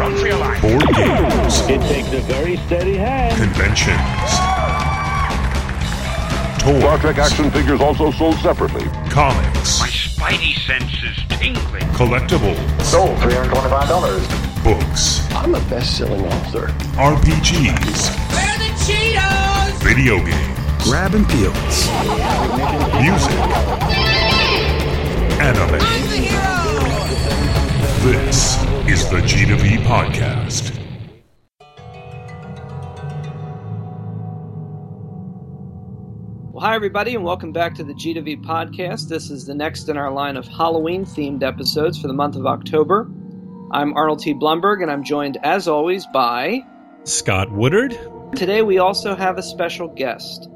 run for your life. Board games. It takes a very steady hand. Conventions. Toys. Star Trek action figures also sold separately. Comics. My spidey sense is tingling. Collectibles. Sold $325. Books. I'm a best-selling author. RPGs. Where are the Cheetos? Video games. Grab and peel. Music. Anime. I'm the hero. This is the G2B Podcast. Well, hi, everybody, and welcome back to the G2B Podcast. This is the next in our line of Halloween-themed episodes for the month of October. I'm Arnold T. Blumberg, and I'm joined, as always, by... Scott Woodard. Today, we also have a special guest.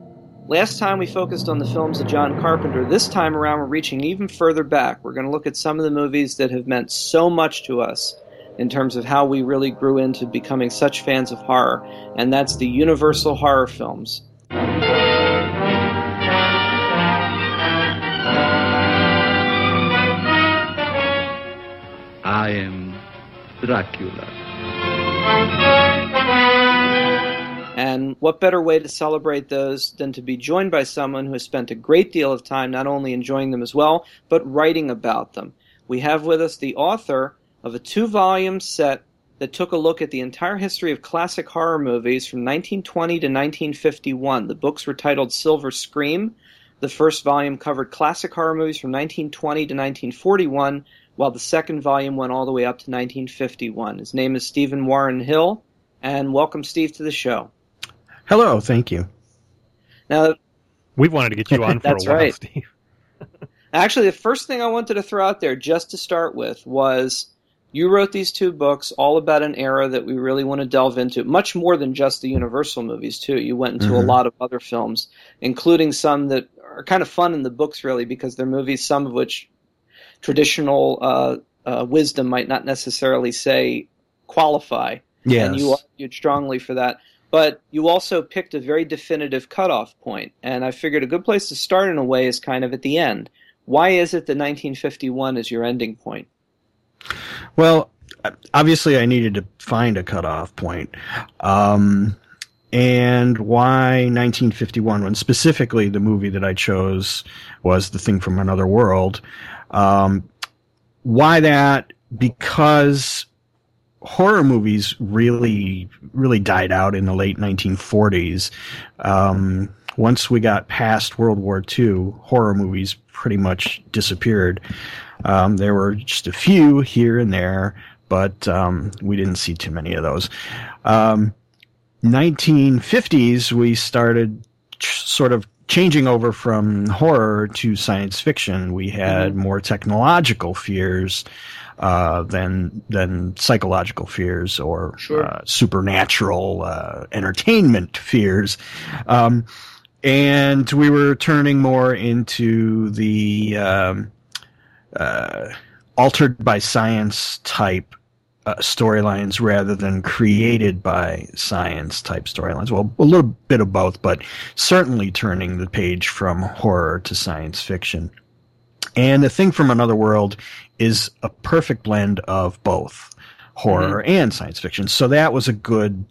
Last time we focused on the films of John Carpenter. This time around we're reaching even further back. We're going to look at some of the movies that have meant so much to us in terms of how we really grew into becoming such fans of horror, and that's the Universal Horror Films. I am Dracula. And what better way to celebrate those than to be joined by someone who has spent a great deal of time not only enjoying them as well, but writing about them. We have with us the author of a 2-volume set that took a look at the entire history of classic horror movies from 1920 to 1951. The books were titled Silver Scream. The first volume covered classic horror movies from 1920 to 1941, while the second volume went all the way up to 1951. His name is Steven Warren Hill, and welcome, Steve, to the show. Hello, thank you. Now, we've wanted to get you on for a while, right, Steve. Actually, the first thing I wanted to throw out there just to start with was you wrote these two books all about an era that we really want to delve into, much more than just the Universal movies, too. You went into a lot of other films, including some that are kind of fun in the books, really, because they're movies, some of which traditional wisdom might not necessarily say qualify. Yes. And you argued strongly for that. But you also picked a very definitive cutoff point, and I figured a good place to start in a way is kind of at the end. Why is it that 1951 is your ending point? Well, obviously I needed to find a cutoff point. And why 1951? When specifically the movie that I chose was The Thing from Another World. Why that? Because horror movies really died out in the late 1940s. Once we got past World War II, horror movies pretty much disappeared. There were just a few here and there, but we didn't see too many of those. 1950s, we started sort of changing over from horror to science fiction. We had more technological fears than psychological fears or supernatural entertainment fears. And we were turning more into the altered by science type storylines rather than created by science type storylines. Well, a little bit of both, but certainly turning the page from horror to science fiction. And The Thing from Another World is a perfect blend of both horror and science fiction. So that was a good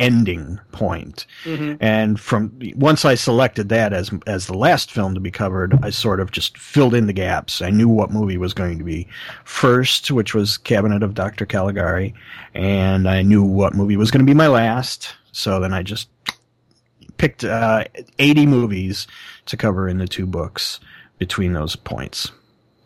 ending point. And from once I selected that as the last film to be covered, I sort of just filled in the gaps. I knew what movie was going to be first, which was Cabinet of Dr. Caligari, and I knew what movie was going to be my last. So then I just picked 80 movies to cover in the two books between those points.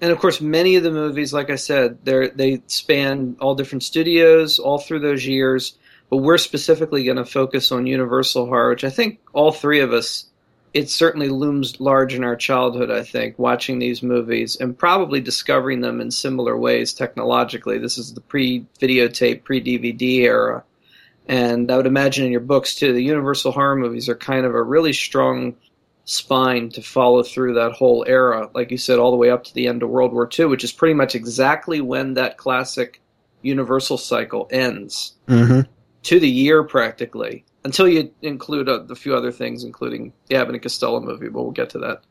And, of course, many of the movies, like I said, they span all different studios all through those years. But we're specifically going to focus on Universal Horror, which I think all three of us, it certainly looms large in our childhood, I think, watching these movies and probably discovering them in similar ways technologically. This is the pre-videotape, pre-DVD era. And I would imagine in your books, too, the Universal Horror movies are kind of a really strong spine to follow through that whole era, like you said, all the way up to the end of World War II, which is pretty much exactly when that classic Universal cycle ends. To the year, practically, until you include a few other things, including the Abbott and Costello movie, but we'll get to that.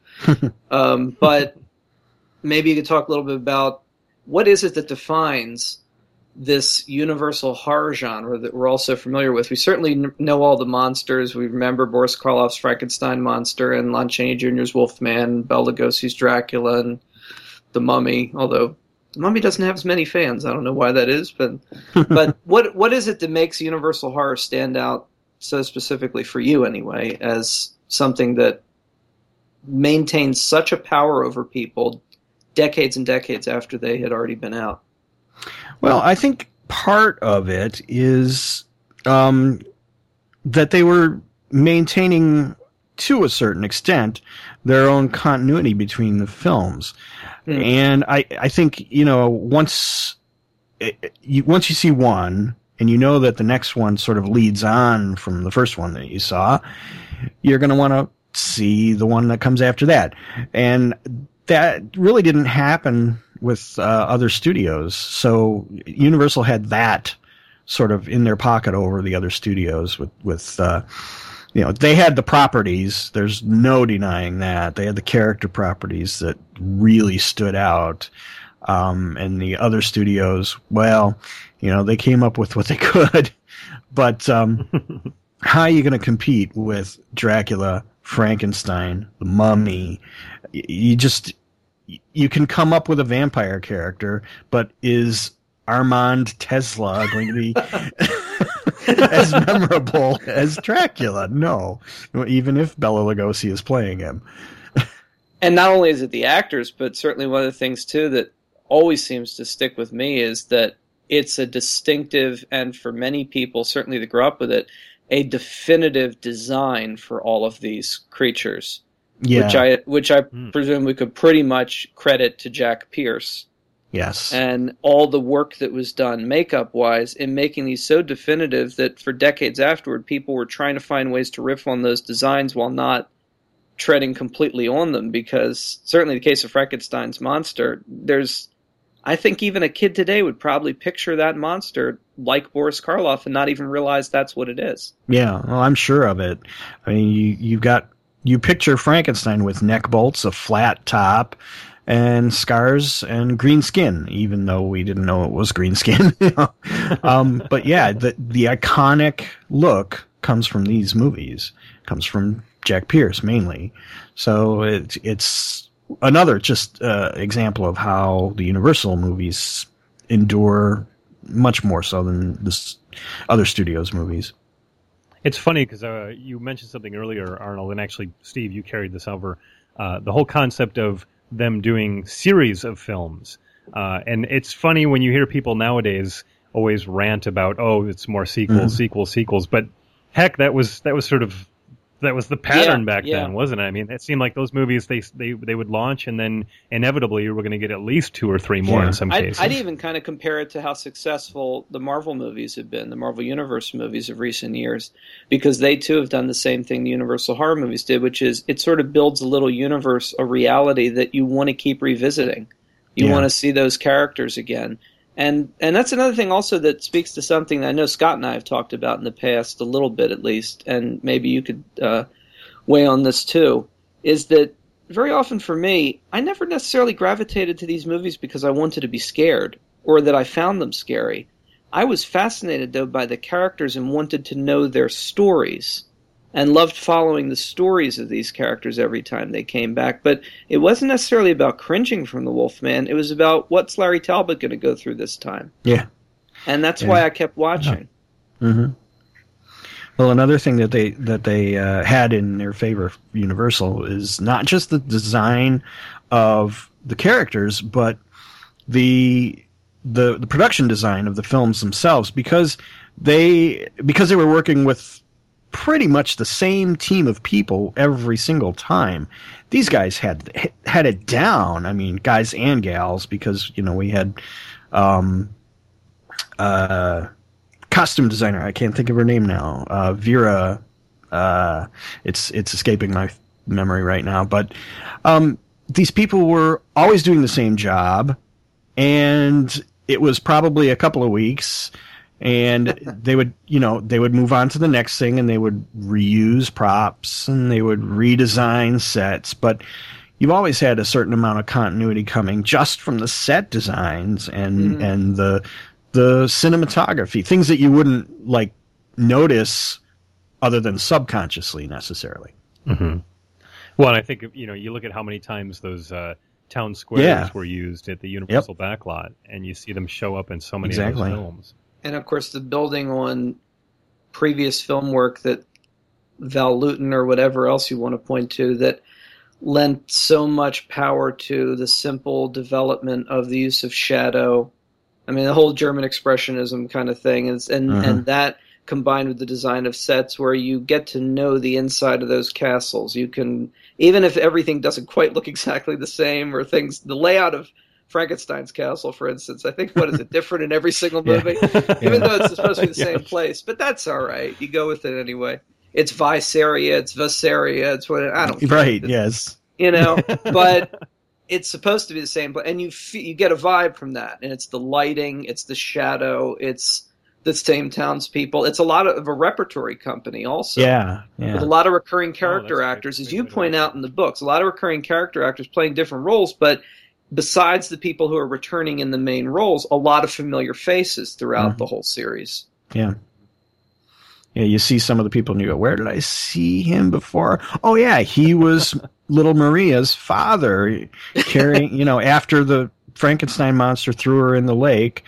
But maybe you could talk a little bit about what is it that defines this universal horror genre that we're all so familiar with. We certainly know all the monsters. We remember Boris Karloff's Frankenstein monster and Lon Chaney Jr.'s Wolfman, Bela Lugosi's Dracula, and The Mummy, although The Mummy doesn't have as many fans. I don't know why that is, but what is it that makes universal horror stand out so specifically for you anyway as something that maintains such a power over people decades and decades after they had already been out? Well, I think part of it is that they were maintaining, to a certain extent, their own continuity between the films. Mm. And I think, you know, once you see one and you know that the next one sort of leads on from the first one that you saw, you're going to want to see the one that comes after that. And that really didn't happen with other studios. So Universal had that sort of in their pocket over the other studios with you know, they had the properties. There's no denying that. They had the character properties that really stood out. And the other studios, well, you know, they came up with what they could. But how are you going to compete with Dracula, Frankenstein, the Mummy? You can come up with a vampire character, but is Armand Tesla going to be as memorable as Dracula? No, even if Bela Lugosi is playing him. And not only is it the actors, but certainly one of the things, too, that always seems to stick with me is that it's a distinctive, and for many people, certainly that grew up with it, a definitive design for all of these creatures. Yeah. Which I presume we could pretty much credit to Jack Pierce. Yes. And all the work that was done makeup-wise in making these so definitive that for decades afterward, people were trying to find ways to riff on those designs while not treading completely on them, because certainly in the case of Frankenstein's monster, I think even a kid today would probably picture that monster like Boris Karloff and not even realize that's what it is. Yeah, well, I'm sure of it. I mean, you picture Frankenstein with neck bolts, a flat top, and scars and green skin, even though we didn't know it was green skin. But yeah, the iconic look comes from these movies, comes from Jack Pierce mainly. So it's another just example of how the Universal movies endure much more so than the other studios' movies. It's funny because you mentioned something earlier, Arnold, and actually, Steve, you carried this over. The whole concept of them doing series of films. And it's funny when you hear people nowadays always rant about, oh, it's more sequels, mm-hmm. sequels. But heck, that was the pattern back then, wasn't it? I mean, it seemed like those movies, they would launch, and then inevitably you were going to get at least two or three more in some cases. I'd even kind of compare it to how successful the Marvel movies have been, the Marvel Universe movies of recent years, because they too have done the same thing the Universal Horror movies did, which is it sort of builds a little universe, a reality that you want to keep revisiting. You want to see those characters again. And that's another thing also that speaks to something that I know Scott and I have talked about in the past, a little bit at least, and maybe you could weigh on this too, is that very often for me, I never necessarily gravitated to these movies because I wanted to be scared or that I found them scary. I was fascinated, though, by the characters and wanted to know their stories and loved following the stories of these characters every time they came back. But it wasn't necessarily about cringing from the Wolfman. It was about, what's Larry Talbot going to go through this time? Yeah. And that's why I kept watching. Yeah. Mm-hmm. Well, another thing that they had in their favor, Universal, is not just the design of the characters, but the production design of the films themselves, because they were working with pretty much the same team of people every single time. These guys had it down. I mean, guys and gals, because, you know, we had costume designer. I can't think of her name now. Vera. It's escaping my memory right now. But these people were always doing the same job, and it was probably a couple of weeks. And they would move on to the next thing, and they would reuse props, and they would redesign sets. But you've always had a certain amount of continuity coming just from the set designs and the the cinematography, things that you wouldn't like notice other than subconsciously necessarily. Mm-hmm. Well, and I think, you know, you look at how many times those town squares were used at the Universal backlot, and you see them show up in so many of those films. And of course, the building on previous film work that Val Lewton or whatever else you want to point to that lent so much power to the simple development of the use of shadow. I mean, the whole German expressionism kind of thing, and that combined with the design of sets where you get to know the inside of those castles. You can, even if everything doesn't quite look exactly the same or things, the layout of Frankenstein's Castle, for instance, I think, what is it, different in every single movie? Even though it's supposed to be the same place, but that's all right. You go with it anyway. It's Visaria, it's Visaria, it's what, I don't care. Right, yes. You know, but it's supposed to be the same, but and you get a vibe from that, and it's the lighting, it's the shadow, it's the same townspeople. It's a lot of a repertory company also. Yeah, yeah. With a lot of recurring character actors, as you point out in the books, a lot of recurring character actors playing different roles, but besides the people who are returning in the main roles, a lot of familiar faces throughout the whole series. Yeah. Yeah, you see some of the people and you go, where did I see him before? Oh, yeah, he was little Maria's father carrying, you know, after the Frankenstein monster threw her in the lake,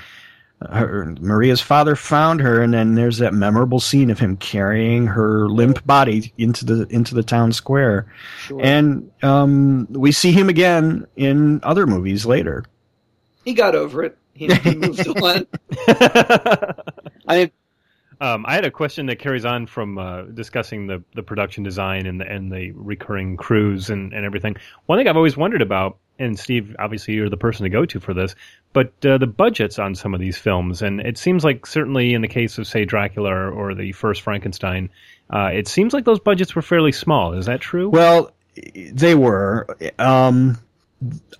Maria's father found her, and then there's that memorable scene of him carrying her limp body into the town square. Sure. And we see him again in other movies later. He got over it. He moved on. I had a question that carries on from discussing the production design and the recurring crews and everything. One thing I've always wondered about, and Steve, obviously you're the person to go to for this, but the budgets on some of these films, and it seems like certainly in the case of, say, Dracula or the first Frankenstein, it seems like those budgets were fairly small. Is that true? Well, they were.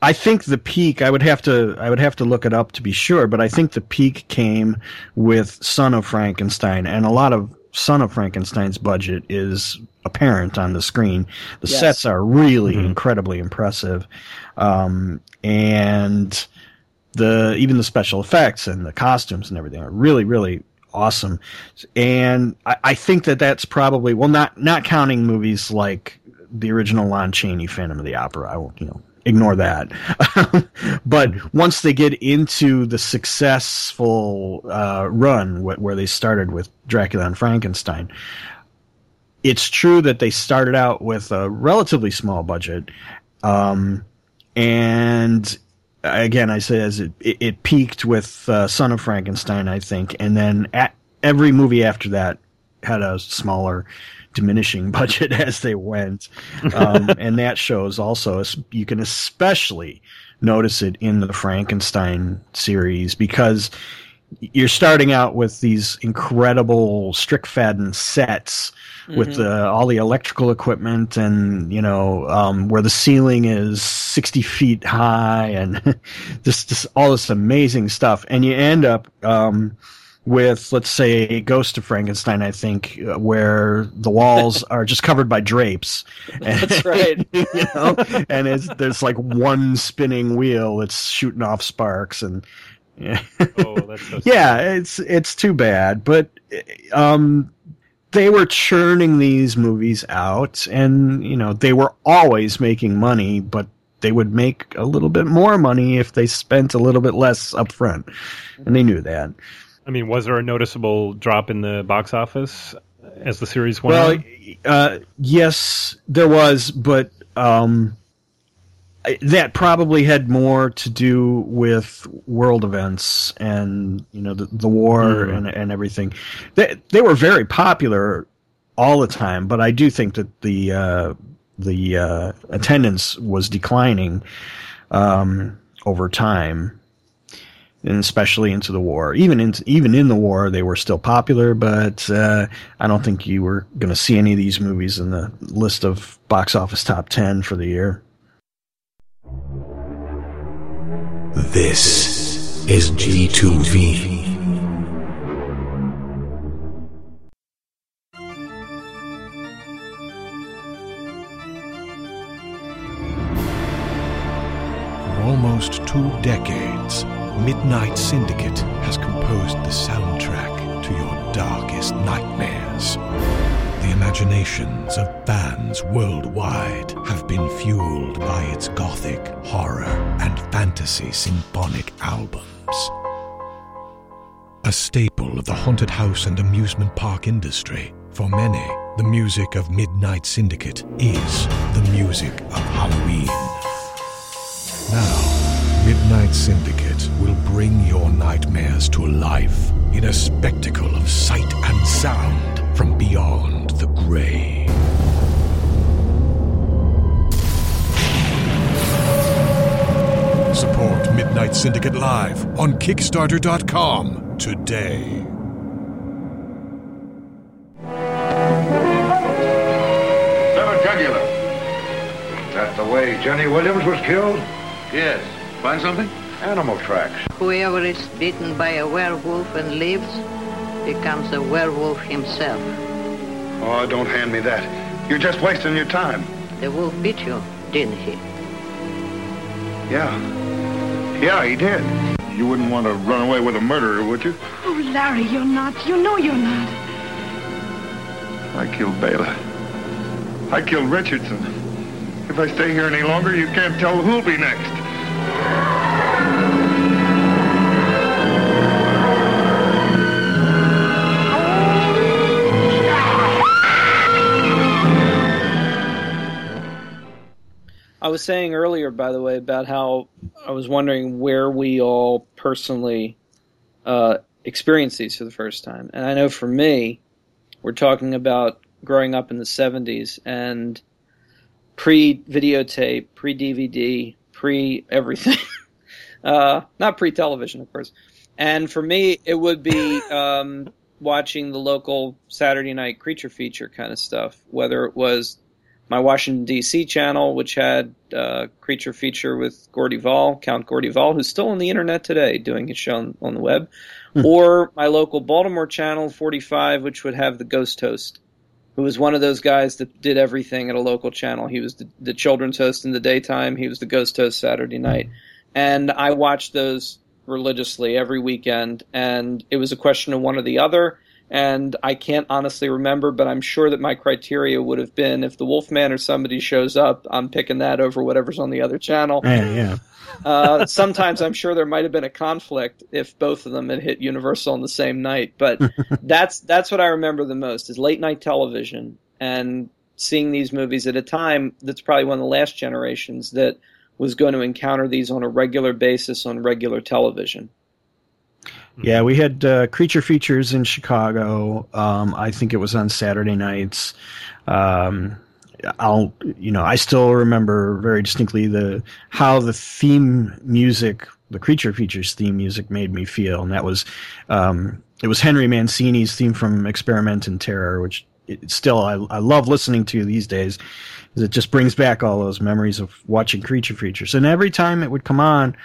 I think the peak, I would have to look it up to be sure, but I think the peak came with Son of Frankenstein, and a lot of Son of Frankenstein's budget is apparent on the screen. The sets are really incredibly impressive, and even the special effects and the costumes and everything are really, really awesome. And I think that's probably, well, not counting movies like the original Lon Chaney Phantom of the Opera. I won't, ignore that. But once they get into the successful run where they started with Dracula and Frankenstein, it's true that they started out with a relatively small budget. And again, I say as it peaked with Son of Frankenstein, I think. And then every movie after that had a smaller, diminishing budget as they went. And that shows also. You can especially notice it in the Frankenstein series because you're starting out with these incredible Strickfaden sets with all the electrical equipment and, where the ceiling is 60 feet high and just all this amazing stuff. And you end up with, let's say, Ghost of Frankenstein, I think, where the walls are just covered by drapes. And, that's right. And there's like one spinning wheel that's shooting off sparks. And that's so it's too bad. But they were churning these movies out, and they were always making money, but they would make a little bit more money if they spent a little bit less up front. And they knew that. I mean, was there a noticeable drop in the box office as the series went on? Well, yes, there was, but that probably had more to do with world events and, the war and everything. They were very popular all the time, but I do think that the attendance was declining over time. And especially into the war, even in the war, they were still popular. But I don't think you were going to see any of these movies in the list of box office top 10 for the year. This is G2V. For almost 2 decades. Midnight Syndicate has composed composed the soundtrack to your darkest nightmares. The imaginations of fans worldwide have been fueled by its gothic, horror, and fantasy symphonic albums. A staple of the haunted house and amusement park industry, for many, the music of Midnight Syndicate is the music of Halloween. Now, Midnight Syndicate will bring your nightmares to life in a spectacle of sight and sound from beyond the grave. Support Midnight Syndicate Live on Kickstarter.com today. The way Jenny Williams was killed? Yes. Find something? Animal tracks. Whoever is bitten by a werewolf and lives becomes a werewolf himself. Oh, don't hand me that. You're just wasting your time. The wolf bit you, didn't he? Yeah, he did. You wouldn't want to run away with a murderer, would you? Oh, Larry, you're not. You know you're not. I killed Bela. I killed Richardson. If I stay here any longer, you can't tell who'll be next. I was saying earlier, by the way, about how I was wondering where we all personally experienced these for the first time. And I know for me, we're talking about growing up in the 70s and pre-videotape, pre-DVD, pre-everything. Not pre-television, of course. And for me, it would be watching the local Saturday night Creature Feature kind of stuff, whether it was my Washington, D.C. channel, which had Creature Feature with Gordy Vall, Count Gordy Vall, who's still on the Internet today doing his show on the web, or my local Baltimore channel, 45, which would have the Ghost Host, who was one of those guys that did everything at a local channel. He was the children's host in the daytime. He was the Ghost Host Saturday night. And I watched those religiously every weekend, and it was a question of one or the other. And I can't honestly remember, but I'm sure that my criteria would have been, if the Wolfman or somebody shows up, I'm picking that over whatever's on the other channel. Yeah. Sometimes I'm sure there might have been a conflict if both of them had hit Universal on the same night. But that's what I remember the most, is late night television and seeing these movies at a time that's probably one of the last generations that was going to encounter these on a regular basis on regular television. Yeah, we had Creature Features in Chicago. I think it was on Saturday nights. I still remember very distinctly how the theme music, the Creature Features theme music, made me feel, and that was it was Henry Mancini's theme from Experiment in Terror, which I love listening to these days, because it just brings back all those memories of watching Creature Features. And every time it would come on,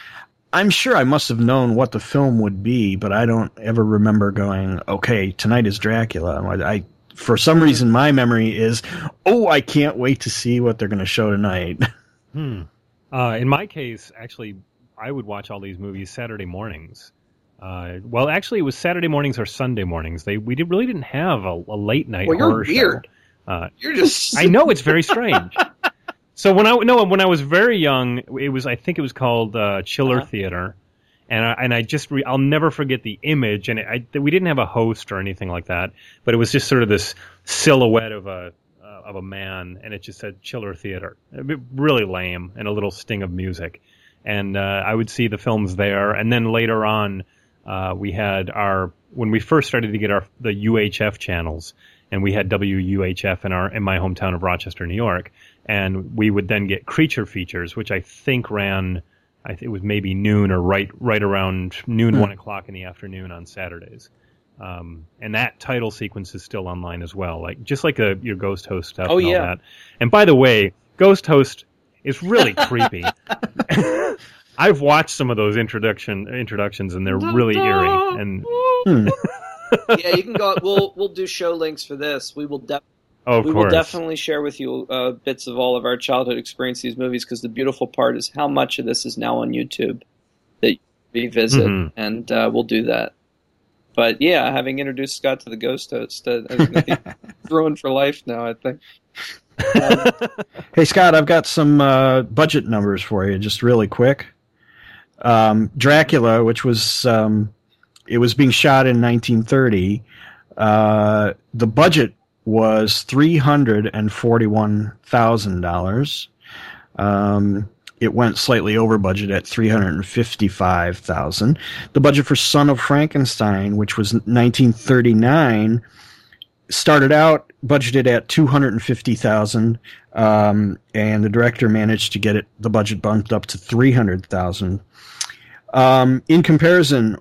I'm sure I must have known what the film would be, but I don't ever remember going, okay, tonight is Dracula. I for some reason, my memory is, I can't wait to see what they're going to show tonight. In my case, actually, I would watch all these movies Saturday mornings. Well, actually, it was Saturday mornings or Sunday mornings. We really didn't have a late night horror show. Well, you're weird. You're just... I know, it's very strange. So when I was very young, I think it was called Chiller Theater, and I I'll never forget the image, and we didn't have a host or anything like that, but it was just sort of this silhouette of a man, and it just said Chiller Theater, really lame, and a little sting of music, and I would see the films there, and then later on we had when we first started to get the UHF channels, and we had WUHF in my hometown of Rochester, New York. And we would then get Creature Features, which I think ran, it was maybe noon or right around noon, 1 o'clock in the afternoon on Saturdays. And that title sequence is still online as well, like your Ghost Host stuff all that. And by the way, Ghost Host is really creepy. I've watched some of those introductions, and they're really eerie. And yeah, you can go. We'll do show links for this. We will definitely. Oh, we will definitely share with you bits of all of our childhood experience these movies, because the beautiful part is how much of this is now on YouTube that you revisit, and we'll do that. But yeah, having introduced Scott to the Ghost Host, he's ruined for life now, I think. Hey, Scott, I've got some budget numbers for you, just really quick. Dracula, which was it was being shot in 1930. The budget was $341,000. It went slightly over budget at $355,000. The budget for Son of Frankenstein, which was 1939, started out budgeted at $250,000, and the director managed to get it the budget bumped up to $300,000. In comparison,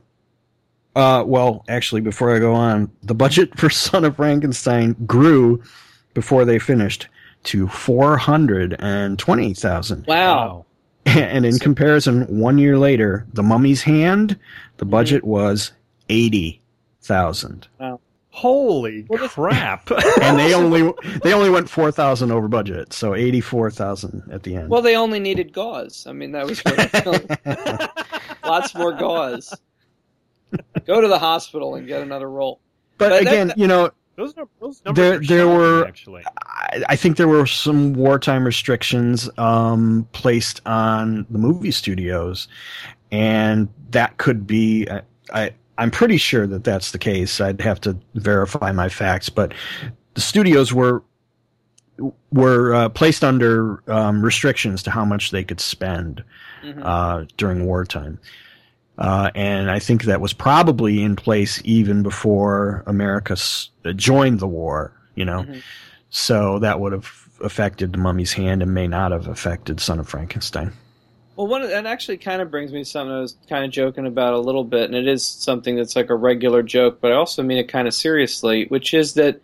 well, actually, before I go on, the budget for Son of Frankenstein grew before they finished to $420,000. Wow. And in comparison, 1 year later, The Mummy's Hand, the budget was $80,000. Wow. Holy crap! And they only went 4,000 over budget, so 84,000 at the end. Well, they only needed gauze. I mean, that was really lots more gauze. Go to the hospital and get another roll. But again, that, you know, those numbers there were actually. I think there were some wartime restrictions placed on the movie studios, and that could be. I'm pretty sure that that's the case. I'd have to verify my facts, but the studios were placed under restrictions to how much they could spend during wartime. And I think that was probably in place even before America joined the war, you know. Mm-hmm. So that would have affected The Mummy's Hand and may not have affected Son of Frankenstein. Well, that actually kind of brings me to something I was kind of joking about a little bit, and it is something that's like a regular joke, but I also mean it kind of seriously, which is that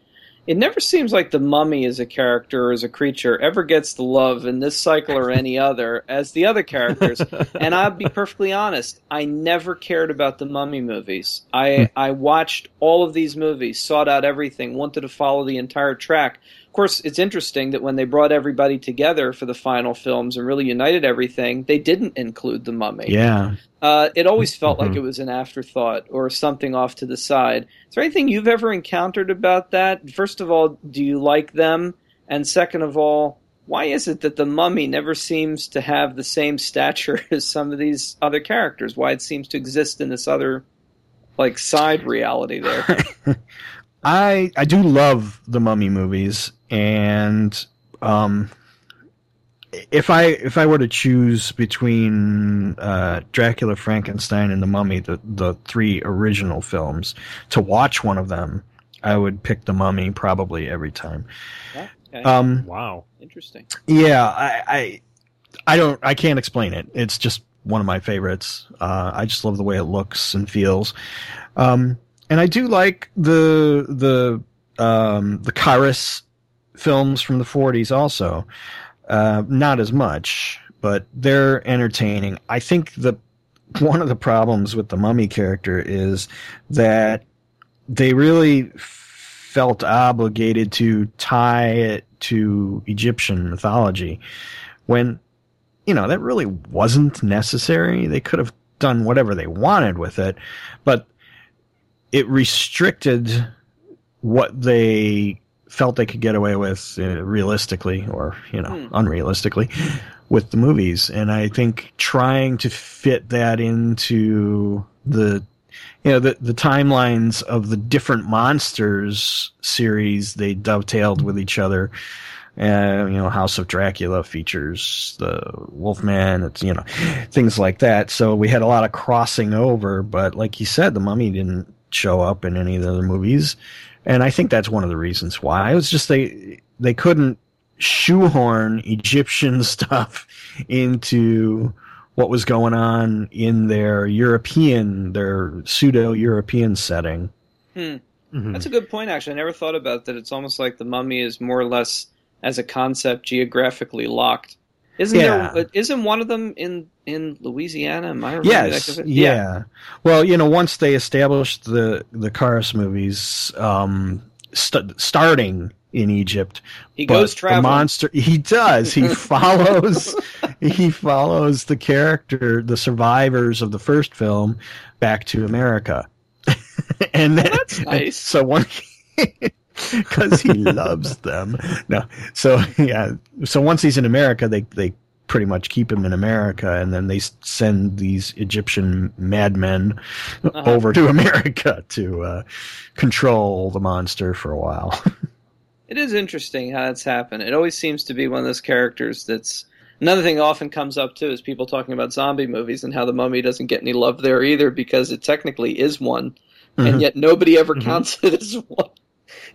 it never seems like the mummy as a character or as a creature ever gets the love in this cycle or any other as the other characters. And I'll be perfectly honest, I never cared about the mummy movies. I watched all of these movies, sought out everything, wanted to follow the entire track. Of course, it's interesting that when they brought everybody together for the final films and really united everything, they didn't include the mummy. Yeah, it always felt like it was an afterthought or something off to the side. Is there anything you've ever encountered about that? First of all, do you like them? And second of all, why is it that the mummy never seems to have the same stature as some of these other characters? Why it seems to exist in this other like side reality there? I do love the Mummy movies, and if I were to choose between Dracula, Frankenstein, and the Mummy, the three original films, to watch one of them, I would pick the Mummy probably every time. Okay. Wow, interesting. Yeah, I can't explain it. It's just one of my favorites. I just love the way it looks and feels. And I do like the Karras films from the 40s also. Not as much, but they're entertaining. I think one of the problems with the Mummy character is that they really felt obligated to tie it to Egyptian mythology when, you know, that really wasn't necessary. They could have done whatever they wanted with it, but it restricted what they felt they could get away with realistically or, you know, unrealistically with the movies. And I think trying to fit that into the timelines of the different monsters series, they dovetailed with each other. You know, House of Dracula features the Wolfman, it's, you know, things like that. So we had a lot of crossing over, but like you said, the Mummy didn't show up in any of the other movies, and I think that's one of the reasons why. It was just they couldn't shoehorn Egyptian stuff into what was going on in their pseudo-European setting. That's a good point, actually. I never thought about that. It's almost like the Mummy is more or less, as a concept, geographically locked. Isn't one of them in Louisiana? Am I right? Yes. Yeah. Well, you know, once they established the Karras movies, starting in Egypt, he goes traveling. The monster, he does. He follows. He follows the character, the survivors of the first film, back to America. And then, that's nice. So one, because he loves them. No, so yeah. So once he's in America, they pretty much keep him in America, and then they send these Egyptian madmen over to America to control the monster for a while. It is interesting how that's happened. It always seems to be one of those characters that's... Another thing that often comes up, too, is people talking about zombie movies and how The Mummy doesn't get any love there either because it technically is one, mm-hmm. and yet nobody ever counts it as one.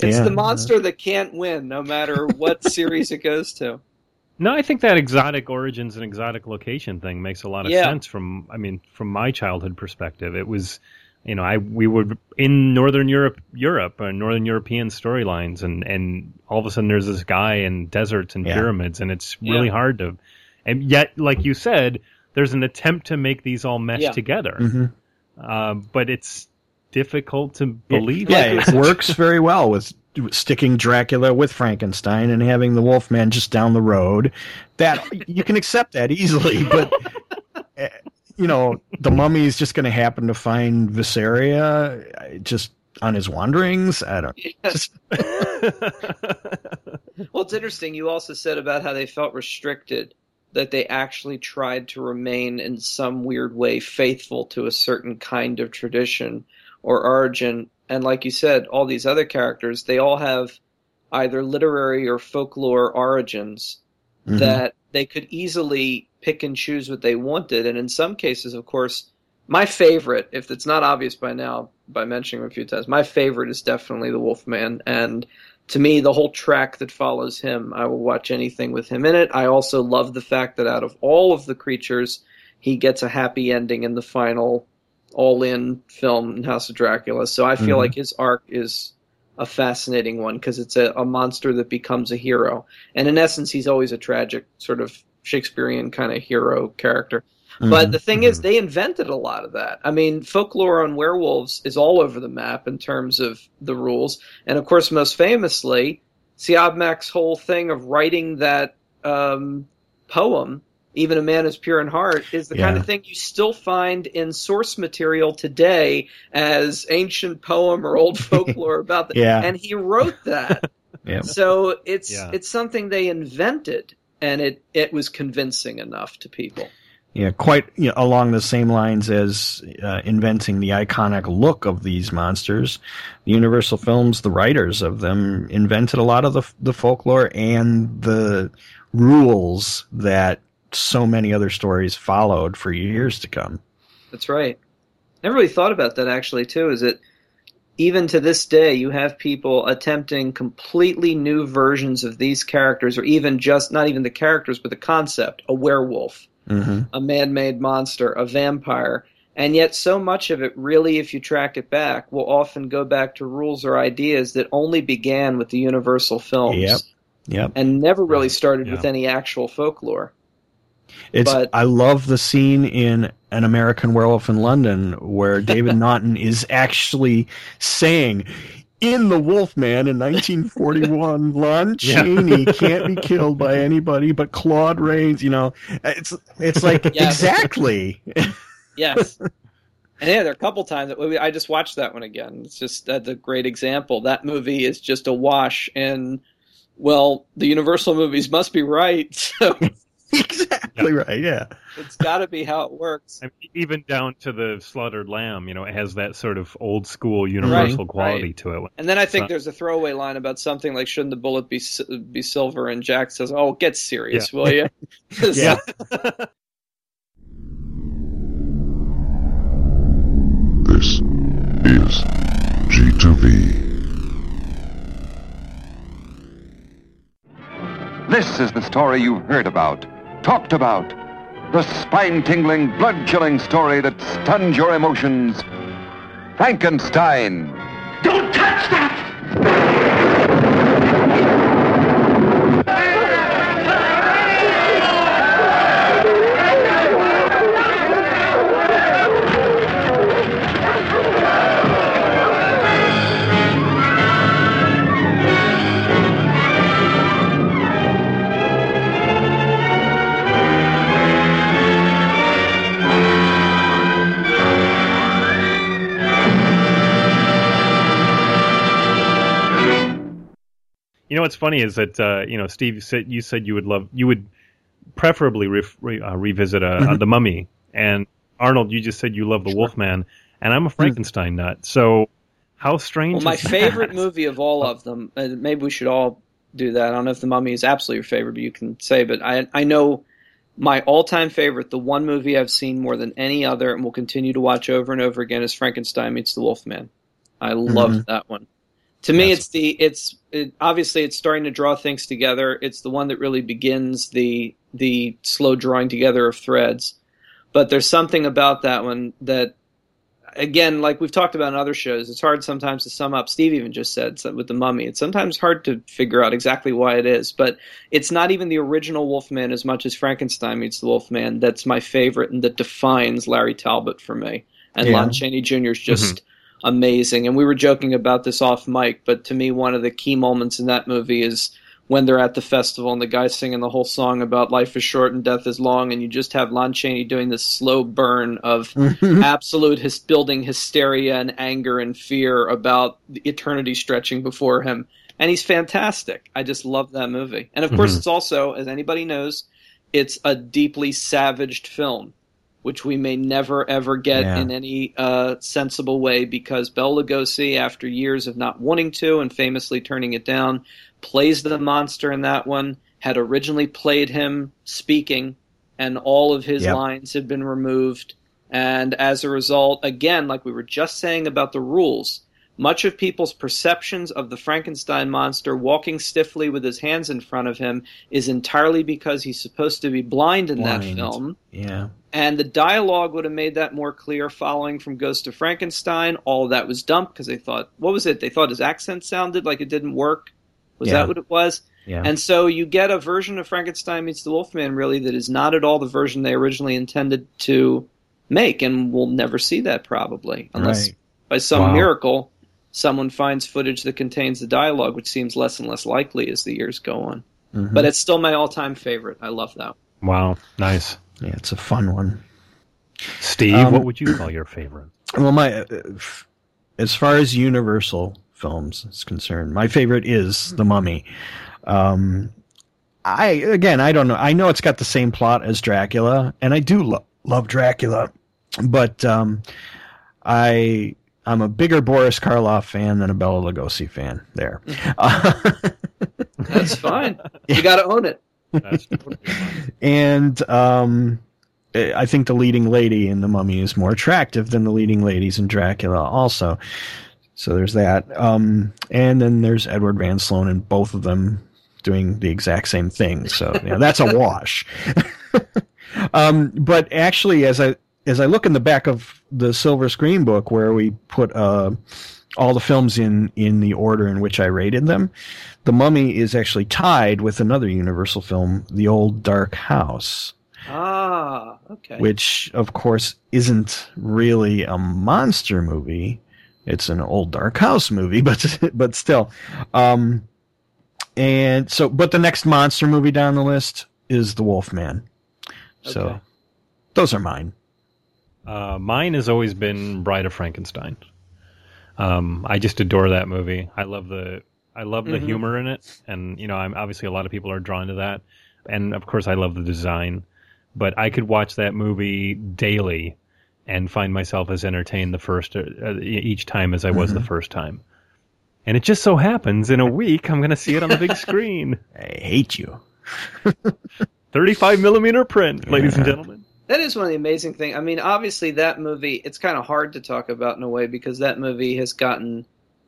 It's the monster that can't win, no matter what series it goes to. No, I think that exotic origins and exotic location thing makes a lot of sense from my childhood perspective. It was... You know, we were in Northern European storylines, and all of a sudden there's this guy in deserts and pyramids, and it's really hard to... And yet, like you said, there's an attempt to make these all mesh together, mm-hmm. But it's difficult to believe. It works very well with sticking Dracula with Frankenstein and having the Wolfman just down the road. That you can accept that easily, but... You know, the mummy is just going to happen to find Visaria just on his wanderings. I don't know. Well, it's interesting. You also said about how they felt restricted, that they actually tried to remain in some weird way faithful to a certain kind of tradition or origin. And like you said, all these other characters, they all have either literary or folklore origins mm-hmm. that they could easily... pick and choose what they wanted, and in some cases, of course, my favorite, if it's not obvious by now, by mentioning him a few times, my favorite is definitely the Wolfman, and to me, the whole track that follows him, I will watch anything with him in it. I also love the fact that out of all of the creatures, he gets a happy ending in the final all-in film in House of Dracula, so I feel mm-hmm. like his arc is a fascinating one, because it's a monster that becomes a hero, and in essence, he's always a tragic sort of Shakespearean kind of hero character. Mm-hmm. But the thing is, they invented a lot of that. I mean, folklore on werewolves is all over the map in terms of the rules. And of course, most famously, Siabmak's whole thing of writing that poem, Even a Man is Pure in Heart, is the kind of thing you still find in source material today as ancient poem or old folklore about that. And he wrote that. So it's something they invented. And it was convincing enough to people. Yeah, quite along the same lines as inventing the iconic look of these monsters. The Universal Films, the writers of them, invented a lot of the folklore and the rules that so many other stories followed for years to come. That's right. Never really thought about that, actually, too, is that even to this day, you have people attempting completely new versions of these characters, or even just, not even the characters, but the concept, a werewolf, mm-hmm. a man-made monster, a vampire. And yet so much of it really, if you track it back, will often go back to rules or ideas that only began with the Universal Films. Yep. And never really started with any actual folklore. I love the scene in An American Werewolf in London where David Naughton is actually saying, in The Wolfman in 1941, Lon Chaney can't be killed by anybody but Claude Rains. You know, it's like, exactly. Yes. And yeah, there are a couple times that I just watched that one again. It's just that's a great example. That movie is just a wash in, well, the Universal movies must be right, so... Exactly right, It's got to be how it works. I mean, even down to the slaughtered lamb, it has that sort of old-school universal quality to it. And then I think there's a throwaway line about something like, shouldn't the bullet be silver? And Jack says, oh, get serious, will you? This is G2V. This is the story you've heard about. Talked about, the spine-tingling, blood-chilling story that stuns your emotions. Frankenstein. Don't touch You know what's funny is that Steve said you said you would preferably revisit The Mummy, and Arnold, you just said you love The Wolfman, and I'm a Frankenstein nut. So how strange. Well, my favorite movie of all of them. Maybe we should all do that. I don't know if The Mummy is absolutely your favorite, but you can say. But I know my all-time favorite, the one movie I've seen more than any other, and will continue to watch over and over again, is Frankenstein Meets The Wolfman. I love that one. To me, obviously it's starting to draw things together. It's the one that really begins the slow drawing together of threads. But there's something about that one that, again, like we've talked about in other shows, it's hard sometimes to sum up. Steve even just said with The Mummy, it's sometimes hard to figure out exactly why it is. But it's not even the original Wolfman as much as Frankenstein Meets the Wolfman that's my favorite and that defines Larry Talbot for me. And Lon Chaney Jr. is just amazing. And we were joking about this off mic, but to me, one of the key moments in that movie is when they're at the festival and the guy's singing the whole song about life is short and death is long, and you just have Lon Chaney doing this slow burn of absolute building hysteria and anger and fear about the eternity stretching before him. And he's fantastic. I just love that movie. And of course, it's also, as anybody knows, it's a deeply savaged film, which we may never, ever get in any sensible way, because Bela Lugosi, after years of not wanting to and famously turning it down, plays the monster in that one, had originally played him speaking, and all of his lines had been removed. And as a result, again, like we were just saying about the rules, much of people's perceptions of the Frankenstein monster walking stiffly with his hands in front of him is entirely because he's supposed to be blind in that film. Yeah. And the dialogue would have made that more clear following from Ghost of Frankenstein. All that was dumped because they thought, what was it? They thought his accent sounded like it didn't work. Was that what it was? Yeah. And so you get a version of Frankenstein Meets the Wolfman, really, that is not at all the version they originally intended to make. And we'll never see that probably, unless by some miracle someone finds footage that contains the dialogue, which seems less and less likely as the years go on. But it's still my all-time favorite. I love that one. Wow, nice. Yeah, it's a fun one. Steve, what would you call your favorite? Well, my as far as Universal films is concerned, my favorite is The Mummy. I don't know. I know it's got the same plot as Dracula, and I do love Dracula, but I'm a bigger Boris Karloff fan than a Bela Lugosi fan there. That's fine. You got to own it. And I think the leading lady in The Mummy is more attractive than the leading ladies in Dracula also. So there's that. And then there's Edward Van Sloan and both of them doing the exact same thing. So that's a wash. But actually, as I look in the back of the Silver Screen book where we put all the films in the order in which I rated them, The Mummy is actually tied with another Universal film, The Old Dark House. Ah, okay. Which, of course, isn't really a monster movie. It's an old dark house movie, but still. But the next monster movie down the list is The Wolfman. Okay. So those are mine. Mine has always been Bride of Frankenstein. I just adore that movie. I love the humor in it, and I'm obviously a lot of people are drawn to that, and of course I love the design. But I could watch that movie daily and find myself as entertained the first each time as I was the first time. And it just so happens in a week I'm going to see it on the big screen. I hate you. 35 millimeter print, ladies and gentlemen. That is one of the amazing things. I mean, obviously that movie, it's kind of hard to talk about in a way because that movie has gotten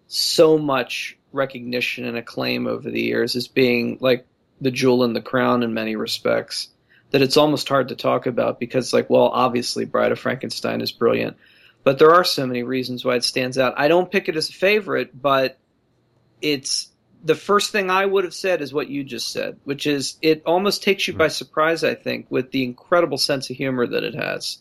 so much recognition and acclaim over the years as being like the jewel in the crown in many respects that it's almost hard to talk about because like, well, obviously Bride of Frankenstein is brilliant, but there are so many reasons why it stands out. I don't pick it as a favorite, but it's the first thing I would have said is what you just said, which is it almost takes you by surprise, I think, with the incredible sense of humor that it has.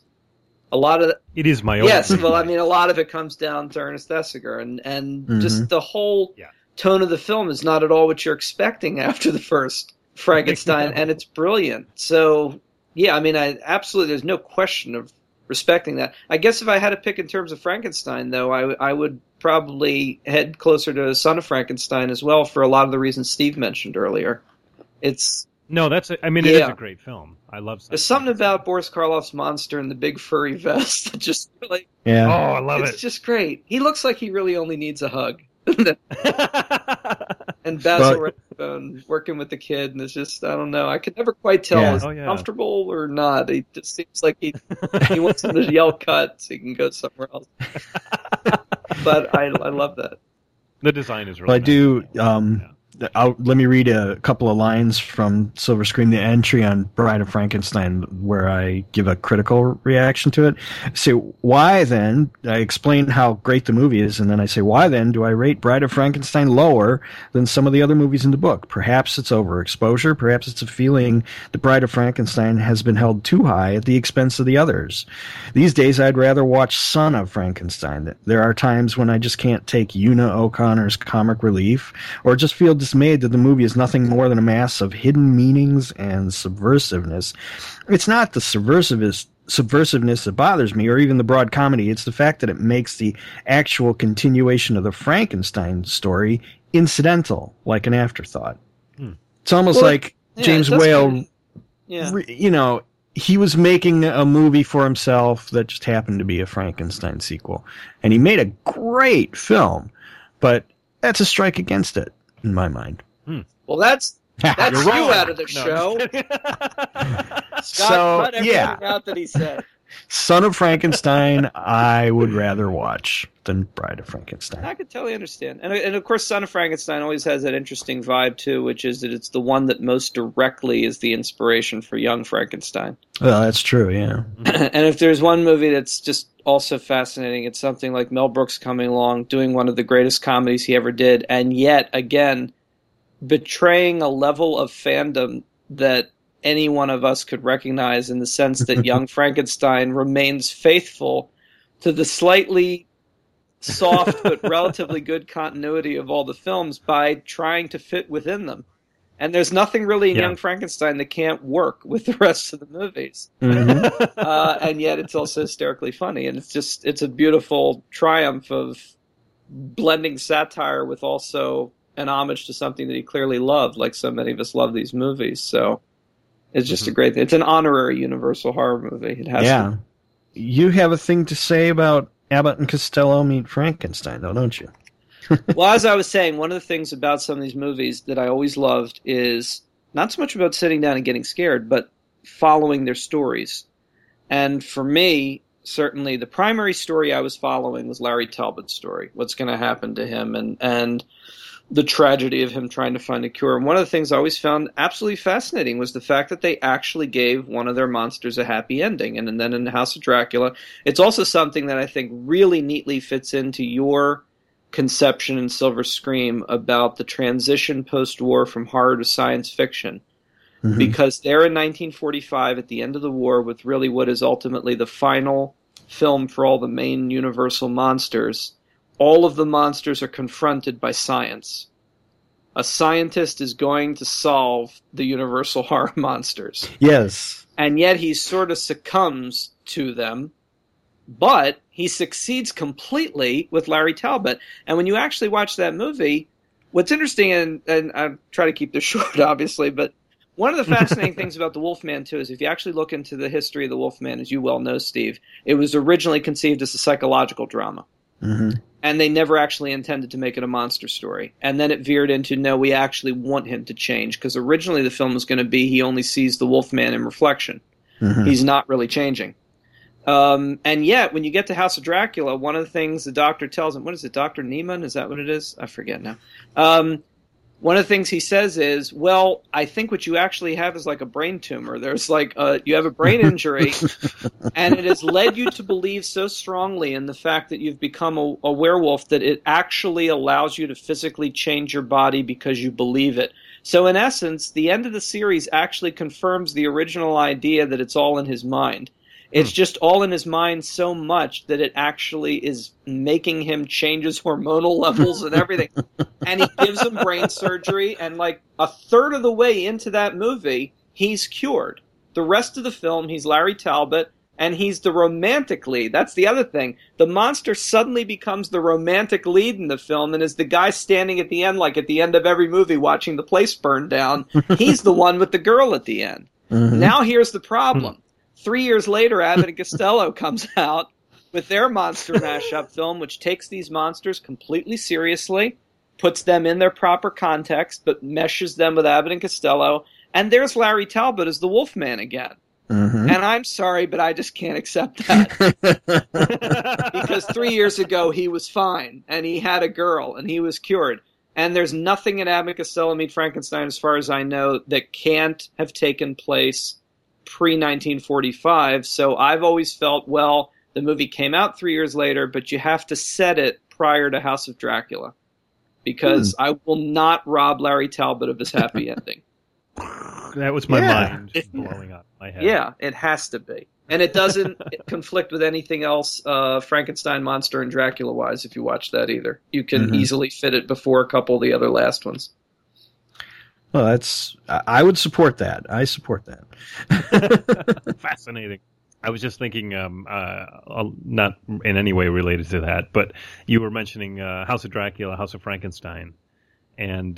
A lot of it is my own. Yes, well, I mean, a lot of it comes down to Ernest Thesiger, and just the whole tone of the film is not at all what you're expecting after the first Frankenstein, and it's brilliant. So, I mean, absolutely, there's no question of respecting that. I guess if I had to pick in terms of Frankenstein, though, I would probably head closer to Son of Frankenstein as well, for a lot of the reasons Steve mentioned earlier. It is a great film. I love Son. There's something about Boris Karloff's monster in the big furry vest that just like, yeah. Oh, I love it. It's just great. He looks like he really only needs a hug. And Basil Rathbone working with the kid, and it's just, I don't know. I could never quite tell is he comfortable or not. It just seems like he wants him to yell cut so he can go somewhere else. But I love that. The design is really. Let me read a couple of lines from Silver Scream, the entry on Bride of Frankenstein, where I give a critical reaction to it. So why then? I explain how great the movie is, and then I say, why then do I rate Bride of Frankenstein lower than some of the other movies in the book? Perhaps it's overexposure. Perhaps it's a feeling that Bride of Frankenstein has been held too high at the expense of the others. These days, I'd rather watch Son of Frankenstein. There are times when I just can't take Una O'Connor's comic relief, or just feel made that the movie is nothing more than a mass of hidden meanings and subversiveness. It's not the subversiveness that bothers me, or even the broad comedy. It's the fact that it makes the actual continuation of the Frankenstein story incidental, like an afterthought. It's almost James Whale, he was making a movie for himself that just happened to be a Frankenstein sequel, and he made a great film, but that's a strike against it. In my mind. Well, that's you out of the show. Scott cut everything out that he said. Son of Frankenstein, I would rather watch than Bride of Frankenstein. I could totally understand. And of course, Son of Frankenstein always has that interesting vibe, too, which is that it's the one that most directly is the inspiration for Young Frankenstein. Well, that's true, yeah. And if there's one movie that's just also fascinating, it's something like Mel Brooks coming along, doing one of the greatest comedies he ever did, and yet, again, betraying a level of fandom that any one of us could recognize, in the sense that Young Frankenstein remains faithful to the slightly soft but relatively good continuity of all the films by trying to fit within them. And there's nothing really in Young Frankenstein that can't work with the rest of the movies. Mm-hmm. And yet it's also hysterically funny. And it's a beautiful triumph of blending satire with also an homage to something that he clearly loved, like so many of us love these movies. So it's just a great thing. It's an honorary Universal horror movie. It has to. You have a thing to say about Abbott and Costello meet Frankenstein, though, don't you? Well, as I was saying, one of the things about some of these movies that I always loved is not so much about sitting down and getting scared, but following their stories. And for me, certainly the primary story I was following was Larry Talbot's story, what's going to happen to him, and the tragedy of him trying to find a cure. And one of the things I always found absolutely fascinating was the fact that they actually gave one of their monsters a happy ending. And then in the House of Dracula, it's also something that I think really neatly fits into your conception in Silver Scream about the transition post-war from horror to science fiction. Mm-hmm. Because there in 1945, at the end of the war, with really what is ultimately the final film for all the main Universal monsters, all of the monsters are confronted by science. A scientist is going to solve the Universal horror monsters. Yes. And yet he sort of succumbs to them, but he succeeds completely with Larry Talbot. And when you actually watch that movie, what's interesting, and I try to keep this short, obviously, but one of the fascinating things about The Wolfman, too, is if you actually look into the history of The Wolfman, as you well know, Steve, it was originally conceived as a psychological drama. Mm-hmm. And they never actually intended to make it a monster story. And then it veered into, no, we actually want him to change. Because originally the film was going to be he only sees the Wolfman in reflection. Mm-hmm. He's not really changing. And yet, when you get to House of Dracula, one of the things the doctor tells him, what is it, Dr. Neiman? Is that what it is? I forget now. One of the things he says is, well, I think what you actually have is like a brain tumor. There's like you have a brain injury, and it has led you to believe so strongly in the fact that you've become a werewolf that it actually allows you to physically change your body because you believe it. So in essence, the end of the series actually confirms the original idea that it's all in his mind. It's just all in his mind so much that it actually is making him change his hormonal levels and everything. And he gives him brain surgery, and like a third of the way into that movie, he's cured. The rest of the film, he's Larry Talbot, and he's the romantic lead. That's the other thing. The monster suddenly becomes the romantic lead in the film and is the guy standing at the end, like at the end of every movie, watching the place burn down. He's the one with the girl at the end. Mm-hmm. Now here's the problem. 3 years later, Abbott and Costello comes out with their monster mashup film, which takes these monsters completely seriously, puts them in their proper context, but meshes them with Abbott and Costello. And there's Larry Talbot as the Wolfman again. Mm-hmm. And I'm sorry, but I just can't accept that. Because 3 years ago, he was fine, and he had a girl, and he was cured. And there's nothing in Abbott and Costello Meet Frankenstein, as far as I know, that can't have taken place pre-1945. So I've always felt, well, the movie came out 3 years later, but you have to set it prior to House of Dracula. Because I will not rob Larry Talbot of his happy ending. That was my mind blowing up my head. Yeah, it has to be. And it doesn't conflict with anything else Frankenstein, Monster, and Dracula-wise if you watch that either. You can easily fit it before a couple of the other last ones. Well, I would support that. I support that. Fascinating. I was just thinking, not in any way related to that, but you were mentioning House of Dracula, House of Frankenstein, and...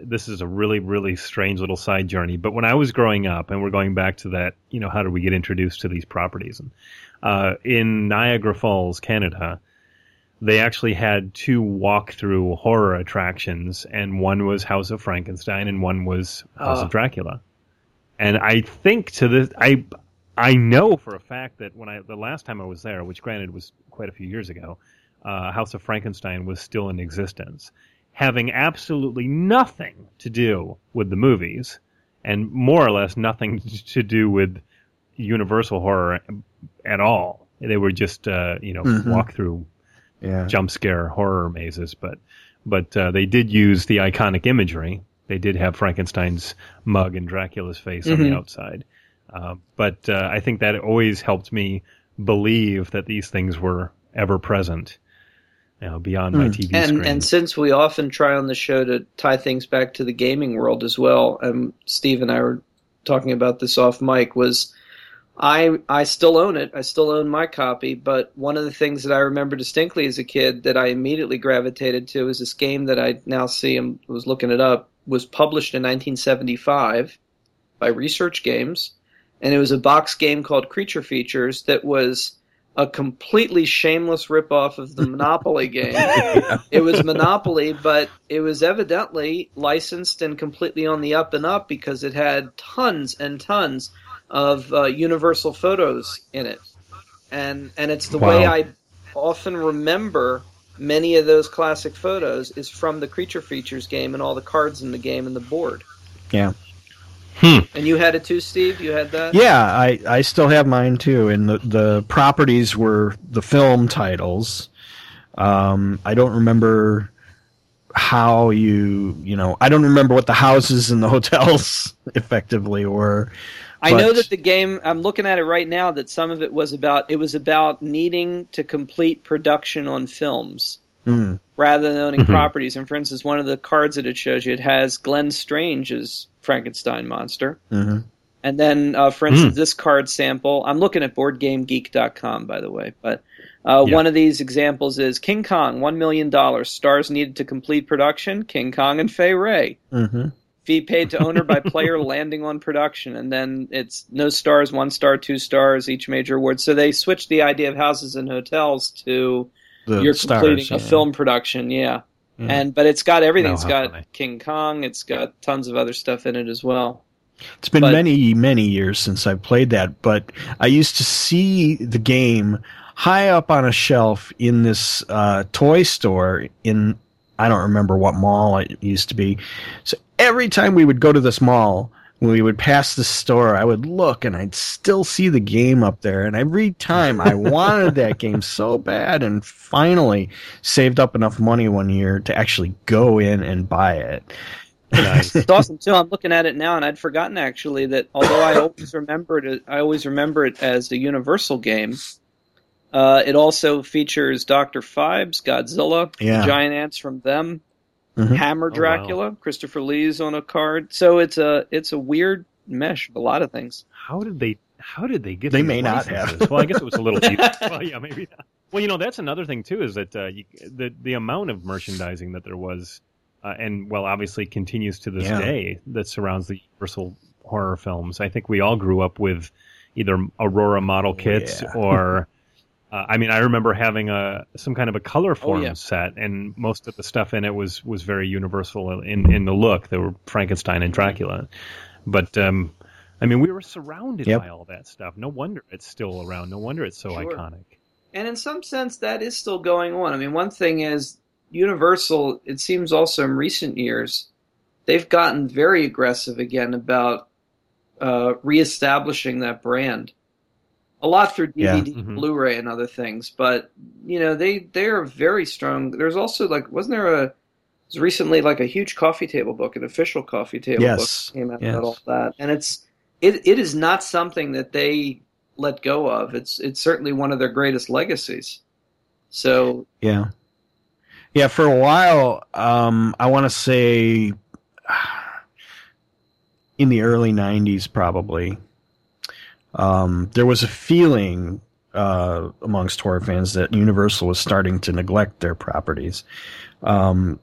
This is a really, really strange little side journey. But when I was growing up, and we're going back to that, you know, how did we get introduced to these properties? And, in Niagara Falls, Canada, they actually had two walk-through horror attractions, and one was House of Frankenstein, and one was House of Dracula. And I think to this, I know for a fact that when the last time I was there, which granted was quite a few years ago, House of Frankenstein was still in existence, having absolutely nothing to do with the movies and more or less nothing to do with Universal Horror at all. They were just, walk-through jump-scare horror mazes. But they did use the iconic imagery. They did have Frankenstein's mug and Dracula's face on the outside. But I think that always helped me believe that these things were ever-present. Beyond my TV screen. And since we often try on the show to tie things back to the gaming world as well, Steve and I were talking about this off mic, was I still own it. I still own my copy, but one of the things that I remember distinctly as a kid that I immediately gravitated to is this game that I now see and was looking it up, was published in 1975 by Research Games, and it was a box game called Creature Features that was a completely shameless ripoff of the Monopoly game. It was Monopoly, but it was evidently licensed and completely on the up and up because it had tons and tons of Universal photos in it. And it's the way I often remember many of those classic photos is from the Creature Features game and all the cards in the game and the board. Yeah. And you had it too, Steve? You had that? Yeah, I still have mine too. And the properties were the film titles. I don't remember how I don't remember what the houses and the hotels effectively were. I know that the game, I'm looking at it right now, that some of it was about needing to complete production on films. Rather than owning properties. And for instance, one of the cards that it shows you, it has Glenn Strange's Frankenstein monster. And then, for instance, this card sample, I'm looking at BoardGameGeek.com, by the way, but one of these examples is King Kong, $1 million, stars needed to complete production, King Kong and Fay Wray. Fee paid to owner by player landing on production. And then it's no stars, one star, two stars, each major award. So they switched the idea of houses and hotels to... You're stars, completing a film production, but it's got everything. It's got King Kong. It's got tons of other stuff in it as well. It's been many years since I've played that, but I used to see the game high up on a shelf in this toy store in, I don't remember what mall it used to be. So every time we would go to this mall, when we would pass the store, I would look and I'd still see the game up there. And every time I wanted that game so bad, and finally saved up enough money one year to actually go in and buy it. Nice. It's awesome too. I'm looking at it now, and I'd forgotten actually that although I always remember it as a Universal game. It also features Dr. Phibes, Godzilla, giant ants from them. Hammer Dracula, Christopher Lee's on a card. So it's a weird mesh of a lot of things. How did they How did they get? They may not have. Well, I guess it was a little deep. Well, yeah, maybe not. Well, you know, that's another thing too, is that the amount of merchandising that there was, and well, obviously continues to this day, that surrounds the Universal horror films. I think we all grew up with either Aurora model kits or. I mean, I remember having some kind of a color form set, and most of the stuff in it was very universal in the look. There were Frankenstein and Dracula. But, I mean, we were surrounded by all that stuff. No wonder it's still around. No wonder it's so iconic. And in some sense, that is still going on. I mean, one thing is Universal, it seems also in recent years, they've gotten very aggressive again about reestablishing that brand. A lot through DVD, Blu-ray, and other things, but you know they are very strong. There's also like, wasn't there was recently like a huge coffee table book, an official coffee table book came out about all that, and it is not something that they let go of. It's certainly one of their greatest legacies. So yeah, for a while, I want to say in the early '90s, probably. There was a feeling amongst horror fans that Universal was starting to neglect their properties. And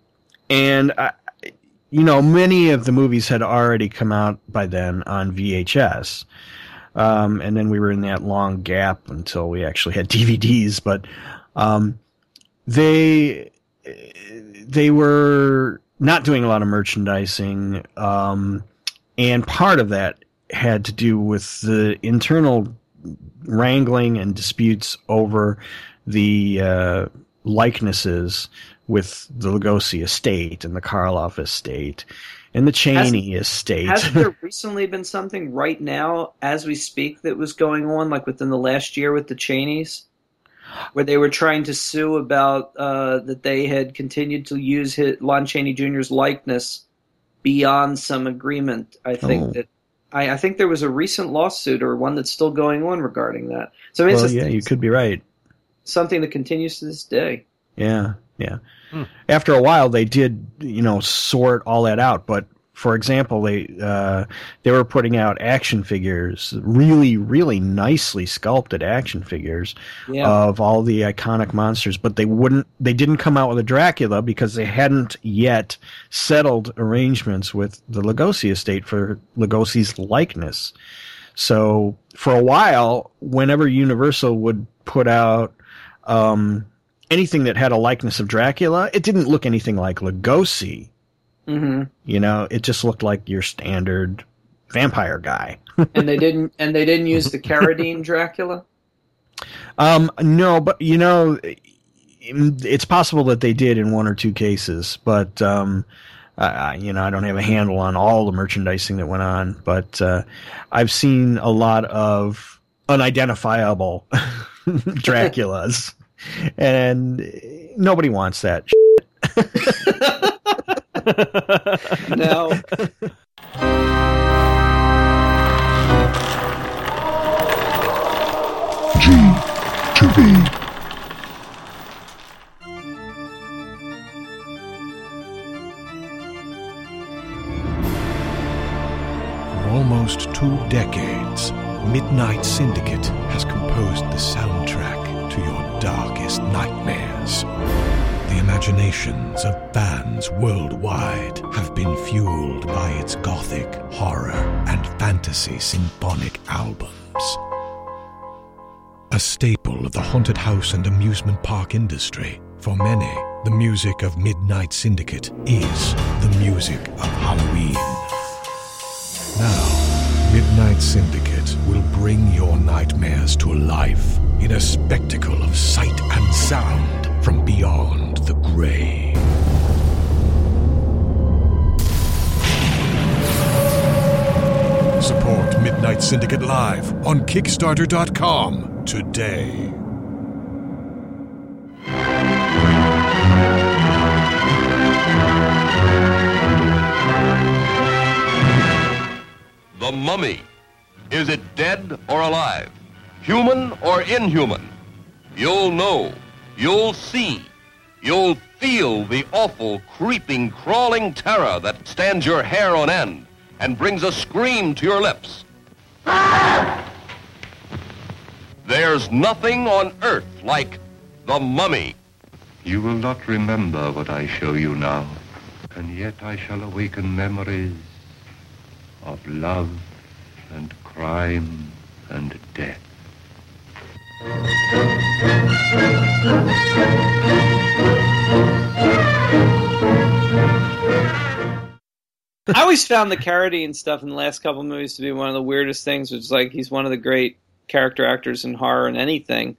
many of the movies had already come out by then on VHS. And then we were in that long gap until we actually had DVDs. But they were not doing a lot of merchandising. And part of that had to do with the internal wrangling and disputes over the likenesses with the Lugosi estate and the Karloff estate and the Cheney estate. Has there recently been something right now as we speak that was going on, like within the last year with the Cheneys, where they were trying to sue about that they had continued to use Lon Chaney Jr.'s likeness beyond some agreement? I think I think there was a recent lawsuit or one that's still going on regarding that. So you could be right. Something that continues to this day. Yeah. Hmm. After a while, they did, sort all that out. But for example, they were putting out action figures, really, really nicely sculpted action figures of all the iconic monsters. But they didn't come out with a Dracula because they hadn't yet settled arrangements with the Lugosi estate for Lugosi's likeness. So for a while, whenever Universal would put out anything that had a likeness of Dracula, it didn't look anything like Lugosi. Mm-hmm. It just looked like your standard vampire guy. and they didn't use the Carradine Dracula? No, but it's possible that they did in one or two cases, but I don't have a handle on all the merchandising that went on, but I've seen a lot of unidentifiable Draculas, and nobody wants that shit. No. G2B. For almost 2 decades, Midnight Syndicate has composed the soundtrack to your darkest nightmares. The imaginations of fans worldwide have been fueled by its gothic, horror, and fantasy symphonic albums. A staple of the haunted house and amusement park industry, for many, the music of Midnight Syndicate is the music of Halloween. Now, Midnight Syndicate will bring your nightmares to life in a spectacle of sight and sound from beyond the grave. Support Midnight Syndicate Live on Kickstarter.com today. The Mummy. Is it dead or alive? Human or inhuman? You'll know. You'll see, you'll feel the awful, creeping, crawling terror that stands your hair on end and brings a scream to your lips. There's nothing on earth like The Mummy. You will not remember what I show you now, and yet I shall awaken memories of love and crime and death. I always found the Carradine stuff in the last couple of movies to be one of the weirdest things, which is like he's one of the great character actors in horror and anything,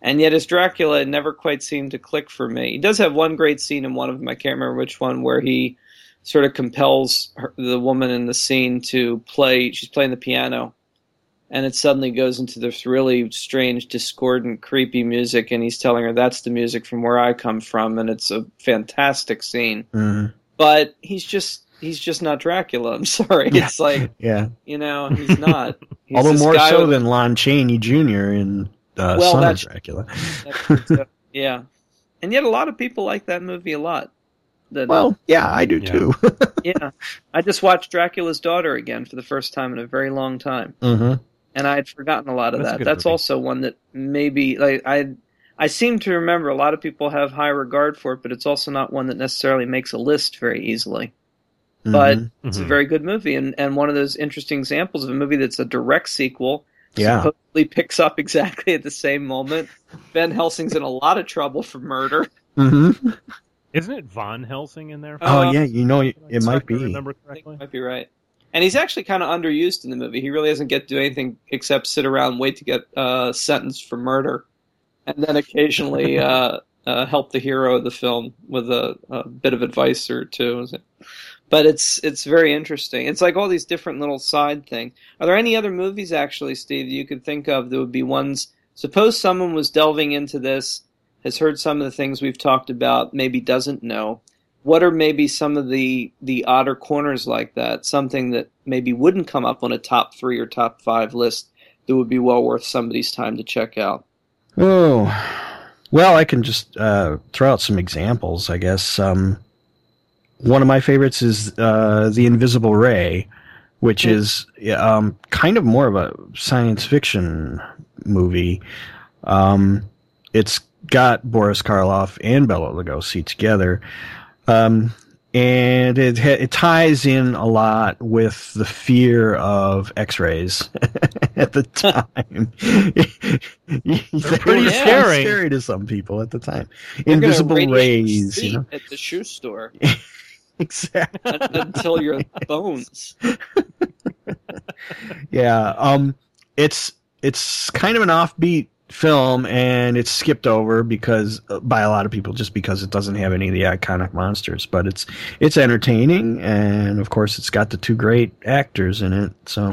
and yet as Dracula it never quite seemed to click for me. He does have one great scene in one of them, I can't remember which one, where he sort of compels the woman in the scene to play, she's playing the piano, and it suddenly goes into this really strange, discordant, creepy music, and he's telling her that's the music from where I come from, and it's a fantastic scene. Mm-hmm. But he's just not Dracula, I'm sorry. Yeah. It's like, yeah, you know, he's not. He's although more so than Lon Chaney Jr. in Son of Dracula. Yeah. And yet a lot of people like that movie a lot. I do too. Yeah. I just watched Dracula's Daughter again for the first time in a very long time. Mm-hmm. And I had forgotten a lot of that. That's also one that maybe, like, I seem to remember a lot of people have high regard for it, but it's also not one that necessarily makes a list very easily. Mm-hmm. But it's a very good movie, and one of those interesting examples of a movie that's a direct sequel. Yeah. Supposedly picks up exactly at the same moment. Van Helsing's in a lot of trouble for murder. Mm-hmm. Isn't it Von Helsing in there? It might be. Remember correctly? I think might be right. And he's actually kind of underused in the movie. He really doesn't get to do anything except sit around and wait to get sentenced for murder, and then occasionally help the hero of the film with a bit of advice or two. But it's very interesting. It's like all these different little side things. Are there any other movies, actually, Steve, that you could think of that would be ones? Suppose someone was delving into this, has heard some of the things we've talked about, maybe doesn't know. What are maybe some of the odder corners like that, something that maybe wouldn't come up on a top 3 or top 5 list that would be well worth somebody's time to check out? Oh, well, I can just throw out some examples, I guess. One of my favorites is The Invisible Ray, which is kind of more of a science fiction movie. It's got Boris Karloff and Bela Lugosi together. And it ties in a lot with the fear of X-rays at the time. They're pretty scary to some people at the time. They're invisible rays, you know? At the shoe store. Exactly. Until your bones. Yeah. It's kind of an offbeat film, and it's skipped over by a lot of people just because it doesn't have any of the iconic monsters, but it's entertaining, and of course it's got the two great actors in it, so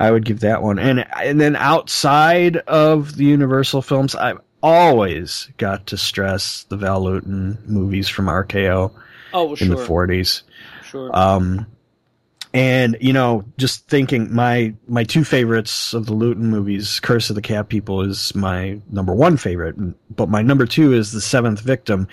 I would give that one. And then outside of the Universal films, I've always got to stress the Val Lewton movies from RKO in the 40s. Sure. And, you know, just thinking my two favorites of the Lewton movies, Curse of the Cat People is my number one favorite, but my number two is The Seventh Victim,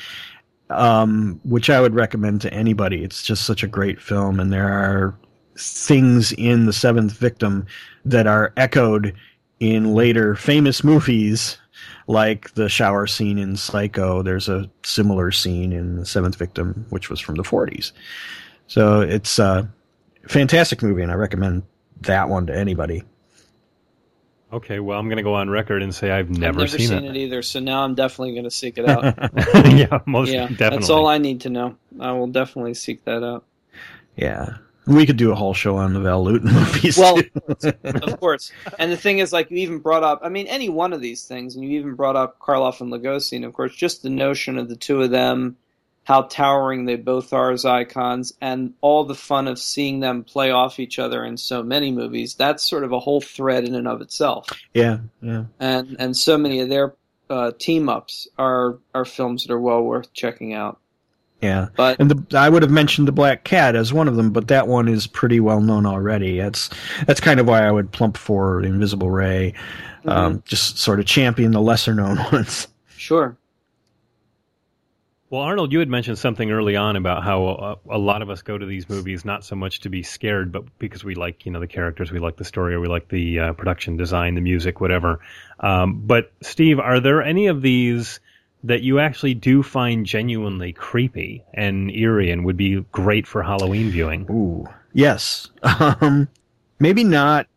which I would recommend to anybody. It's just such a great film, and there are things in The Seventh Victim that are echoed in later famous movies, like the shower scene in Psycho. There's a similar scene in The Seventh Victim, which was from the 40s. So it's... fantastic movie, and I recommend that one to anybody. Okay, well, I'm going to go on record and say I've never seen it either, so now I'm definitely going to seek it out. Definitely. That's all I need to know. I will definitely seek that out. Yeah. We could do a whole show on the Val Lewton movies, too. Of course. And the thing is, like, you even brought up, I mean, any one of these things, and you even brought up Karloff and Lugosi, and, of course, just the notion of the two of them, how towering they both are as icons, and all the fun of seeing them play off each other in so many movies. That's sort of a whole thread in and of itself. Yeah, yeah. And so many of their team-ups are films that are well worth checking out. Yeah, I would have mentioned The Black Cat as one of them, but that one is pretty well known already. That's kind of why I would plump for The Invisible Ray, just sort of champion the lesser-known ones. Sure. Well, Arnold, you had mentioned something early on about how a lot of us go to these movies not so much to be scared, but because we like, you know, the characters, we like the story, or we like the production design, the music, whatever. But Steve, are there any of these that you actually do find genuinely creepy and eerie and would be great for Halloween viewing? Ooh, yes. Maybe not.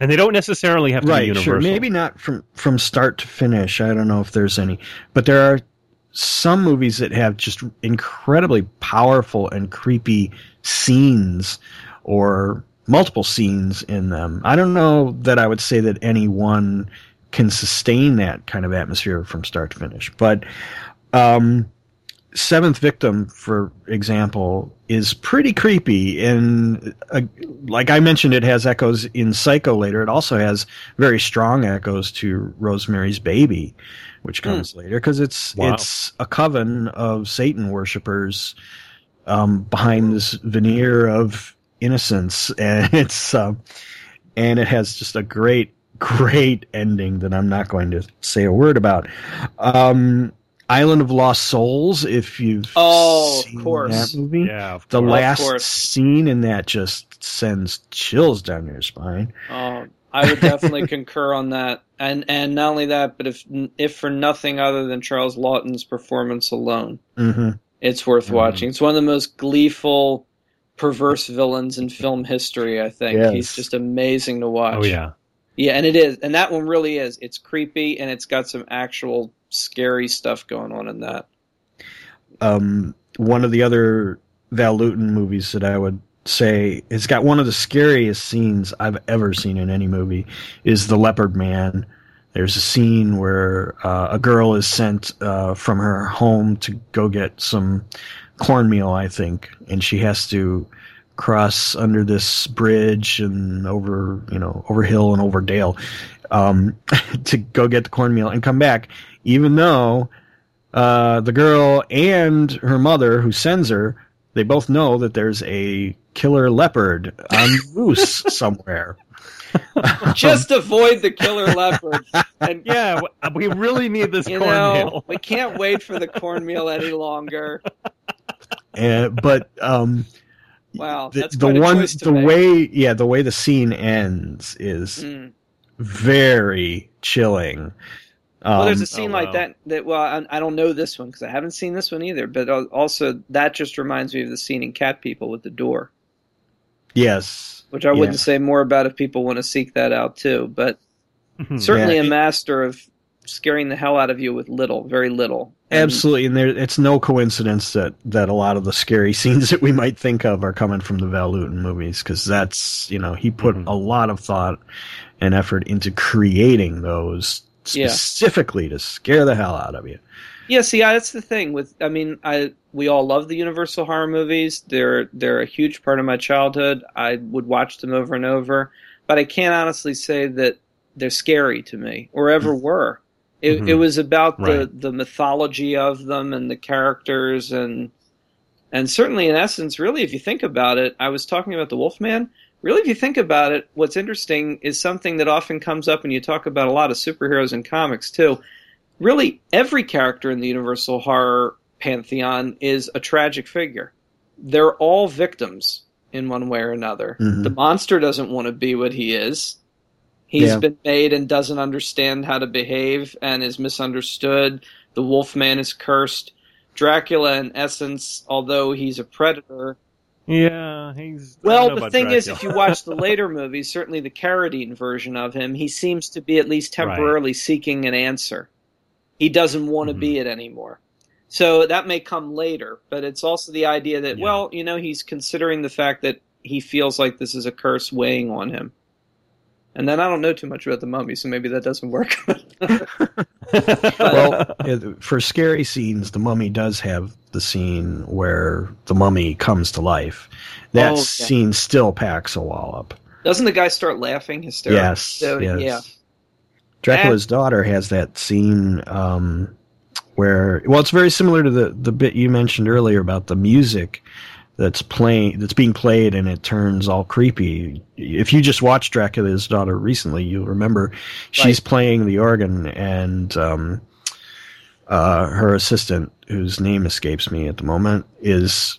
And they don't necessarily have to be universal. Sure. Maybe not from start to finish. I don't know if there's any, but there are some movies that have just incredibly powerful and creepy scenes or multiple scenes in them. I don't know that I would say that any one can sustain that kind of atmosphere from start to finish. But Seventh Victim, for example, is pretty creepy. And like I mentioned, it has echoes in Psycho later. It also has very strong echoes to Rosemary's Baby, which comes later, because it's a coven of Satan worshipers behind this veneer of innocence, and it has just a great ending that I'm not going to say a word about. Island of Lost Souls, if you've seen that movie, the last scene in that just sends chills down your spine. I would definitely concur on that, and not only that, but if for nothing other than Charles Lawton's performance alone, it's worth watching. It's one of the most gleeful, perverse villains in film history. I think he's just amazing to watch. Oh yeah. Yeah, and it is. And that one really is. It's creepy, and it's got some actual scary stuff going on in that. One of the other Val Lewton movies that I would say, it's got one of the scariest scenes I've ever seen in any movie, is The Leopard Man. There's a scene where a girl is sent from her home to go get some cornmeal, I think, and she has to cross under this bridge and over hill and over dale to go get the cornmeal and come back, even though the girl and her mother who sends her, they both know that there's a killer leopard on loose somewhere. Just avoid the killer leopard. And yeah, we really need this cornmeal. We can't wait for the cornmeal any longer. Wow, that's the way the scene ends is very chilling. Well, there's a scene I don't know this one because I haven't seen this one either, but also that just reminds me of the scene in Cat People with the door. Yes. Which I wouldn't say more about if people want to seek that out too, but certainly a master of scaring the hell out of you with very little. Absolutely, and it's no coincidence that a lot of the scary scenes that we might think of are coming from the Val Lewton movies, because that's, he put a lot of thought and effort into creating those specifically to scare the hell out of you. Yeah, see, that's the thing. We all love the Universal horror movies. They're a huge part of my childhood. I would watch them over and over, but I can't honestly say that they're scary to me or ever were. It was about the mythology of them and the characters and certainly in essence, really, if you think about it, I was talking about the Wolfman. Really, if you think about it, what's interesting is something that often comes up when you talk about a lot of superheroes and comics too. Really, every character in the Universal horror pantheon is a tragic figure. They're all victims in one way or another. Mm-hmm. The monster doesn't want to be what he is. He's been made and doesn't understand how to behave and is misunderstood. The Wolfman is cursed. Dracula, in essence, although he's a predator... Yeah, he's... Well, the thing is, if you watch the later movies, certainly the Carradine version of him, he seems to be at least temporarily seeking an answer. He doesn't want to be it anymore. So that may come later, but it's also the idea that, he's considering the fact that he feels like this is a curse weighing on him. And then I don't know too much about the Mummy, so maybe that doesn't work. Well, for scary scenes, the Mummy does have the scene where the mummy comes to life. That scene still packs a wallop. Doesn't the guy start laughing hysterically? Yes. So, yes. Yeah. Dracula's Daughter has that scene where... Well, it's very similar to the bit you mentioned earlier about the music that's being played, and it turns all creepy. If you just watched Dracula's Daughter recently, you'll remember she's playing the organ, and her assistant, whose name escapes me at the moment, is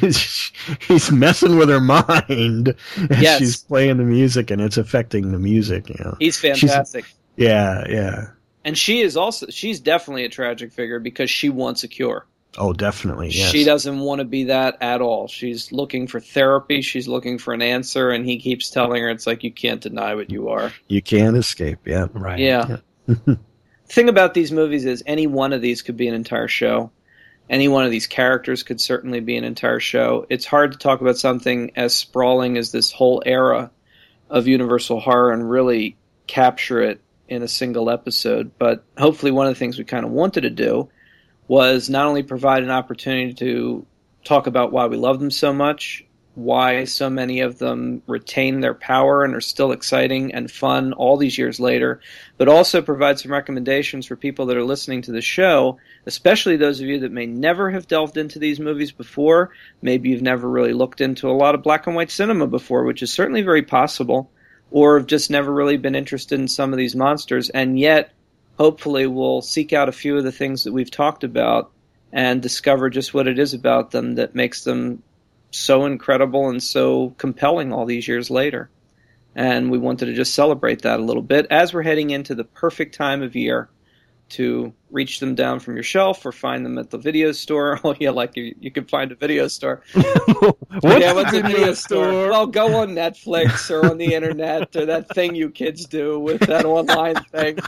he's messing with her mind as yes. she's playing the music, and it's affecting the music. You know? He's fantastic. Yeah. And she is also, she's definitely a tragic figure because she wants a cure. Oh, definitely. Yes. She doesn't want to be that at all. She's looking for therapy. She's looking for an answer. And he keeps telling her, it's like, you can't deny what you are. You can't escape. Yeah. Right. Yeah. Thing about these movies is any one of these could be an entire show. Any one of these characters could certainly be an entire show. It's hard to talk about something as sprawling as this whole era of Universal Horror and really capture it in a single episode. But hopefully one of the things we kind of wanted to do was not only provide an opportunity to talk about why we love them so much, why so many of them retain their power and are still exciting and fun all these years later, but also provide some recommendations for people that are listening to the show, especially those of you that may never have delved into these movies before. Maybe you've never really looked into a lot of black and white cinema before, which is certainly very possible, or have just never really been interested in some of these monsters, and yet hopefully we'll seek out a few of the things that we've talked about and discover just what it is about them that makes them so incredible and so compelling all these years later. And we wanted to just celebrate that a little bit as we're heading into the perfect time of year to reach them down from your shelf or find them at the video store. Oh, yeah, like you can find a video store. What's a video store? Well, go on Netflix or on the internet or that thing you kids do with that online thing.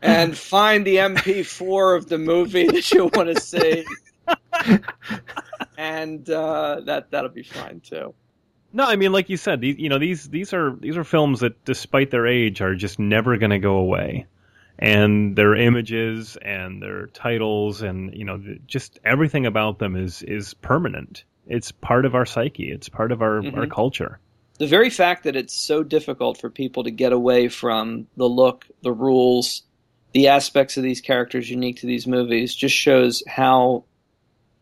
And find the MP4 of the movie that you want to see. And that'll be fine too. No, I mean, like you said, these are films that, despite their age, are just never going to go away. And their images and their titles and just everything about them is permanent. It's part of our psyche. It's part of our culture. The very fact that it's so difficult for people to get away from the look, the rules, the aspects of these characters unique to these movies just shows how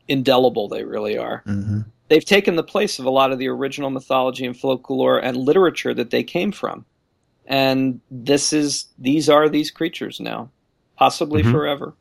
indelible they really are. Mm-hmm. They've taken the place of a lot of the original mythology and folklore and literature that they came from. And these are these creatures now, possibly forever.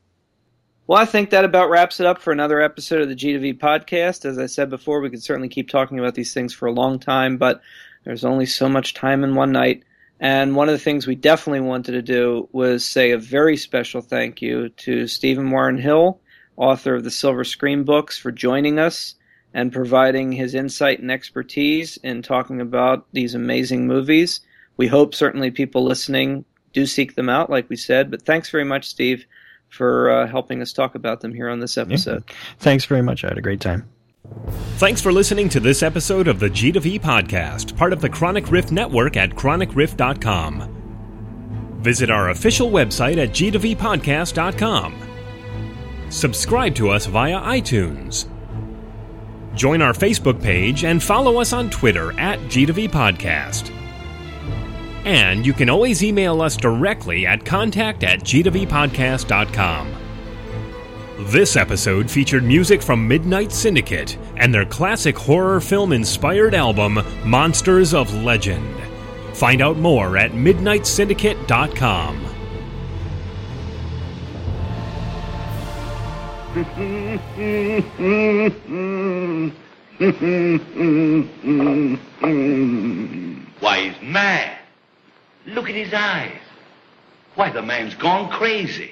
Well, I think that about wraps it up for another episode of the G2V podcast. As I said before, we could certainly keep talking about these things for a long time, but there's only so much time in one night. And one of the things we definitely wanted to do was say a very special thank you to Steven Warren Hill, author of the Silver Scream books, for joining us and providing his insight and expertise in talking about these amazing movies. We hope certainly people listening do seek them out, like we said. But thanks very much, Steve, for helping us talk about them here on this episode. Yeah. Thanks very much. I had a great time. Thanks for listening to this episode of the G2V Podcast, part of the Chronic Rift Network at chronicrift.com. Visit our official website at g2vpodcast.com. Subscribe to us via iTunes. Join our Facebook page and follow us on Twitter at G2V Podcast. And you can always email us directly at contact@g2vpodcast.com. This episode featured music from Midnight Syndicate and their classic horror film-inspired album, Monsters of Legend. Find out more at midnightsyndicate.com. Why, he's mad. Look at his eyes. Why, the man's gone crazy.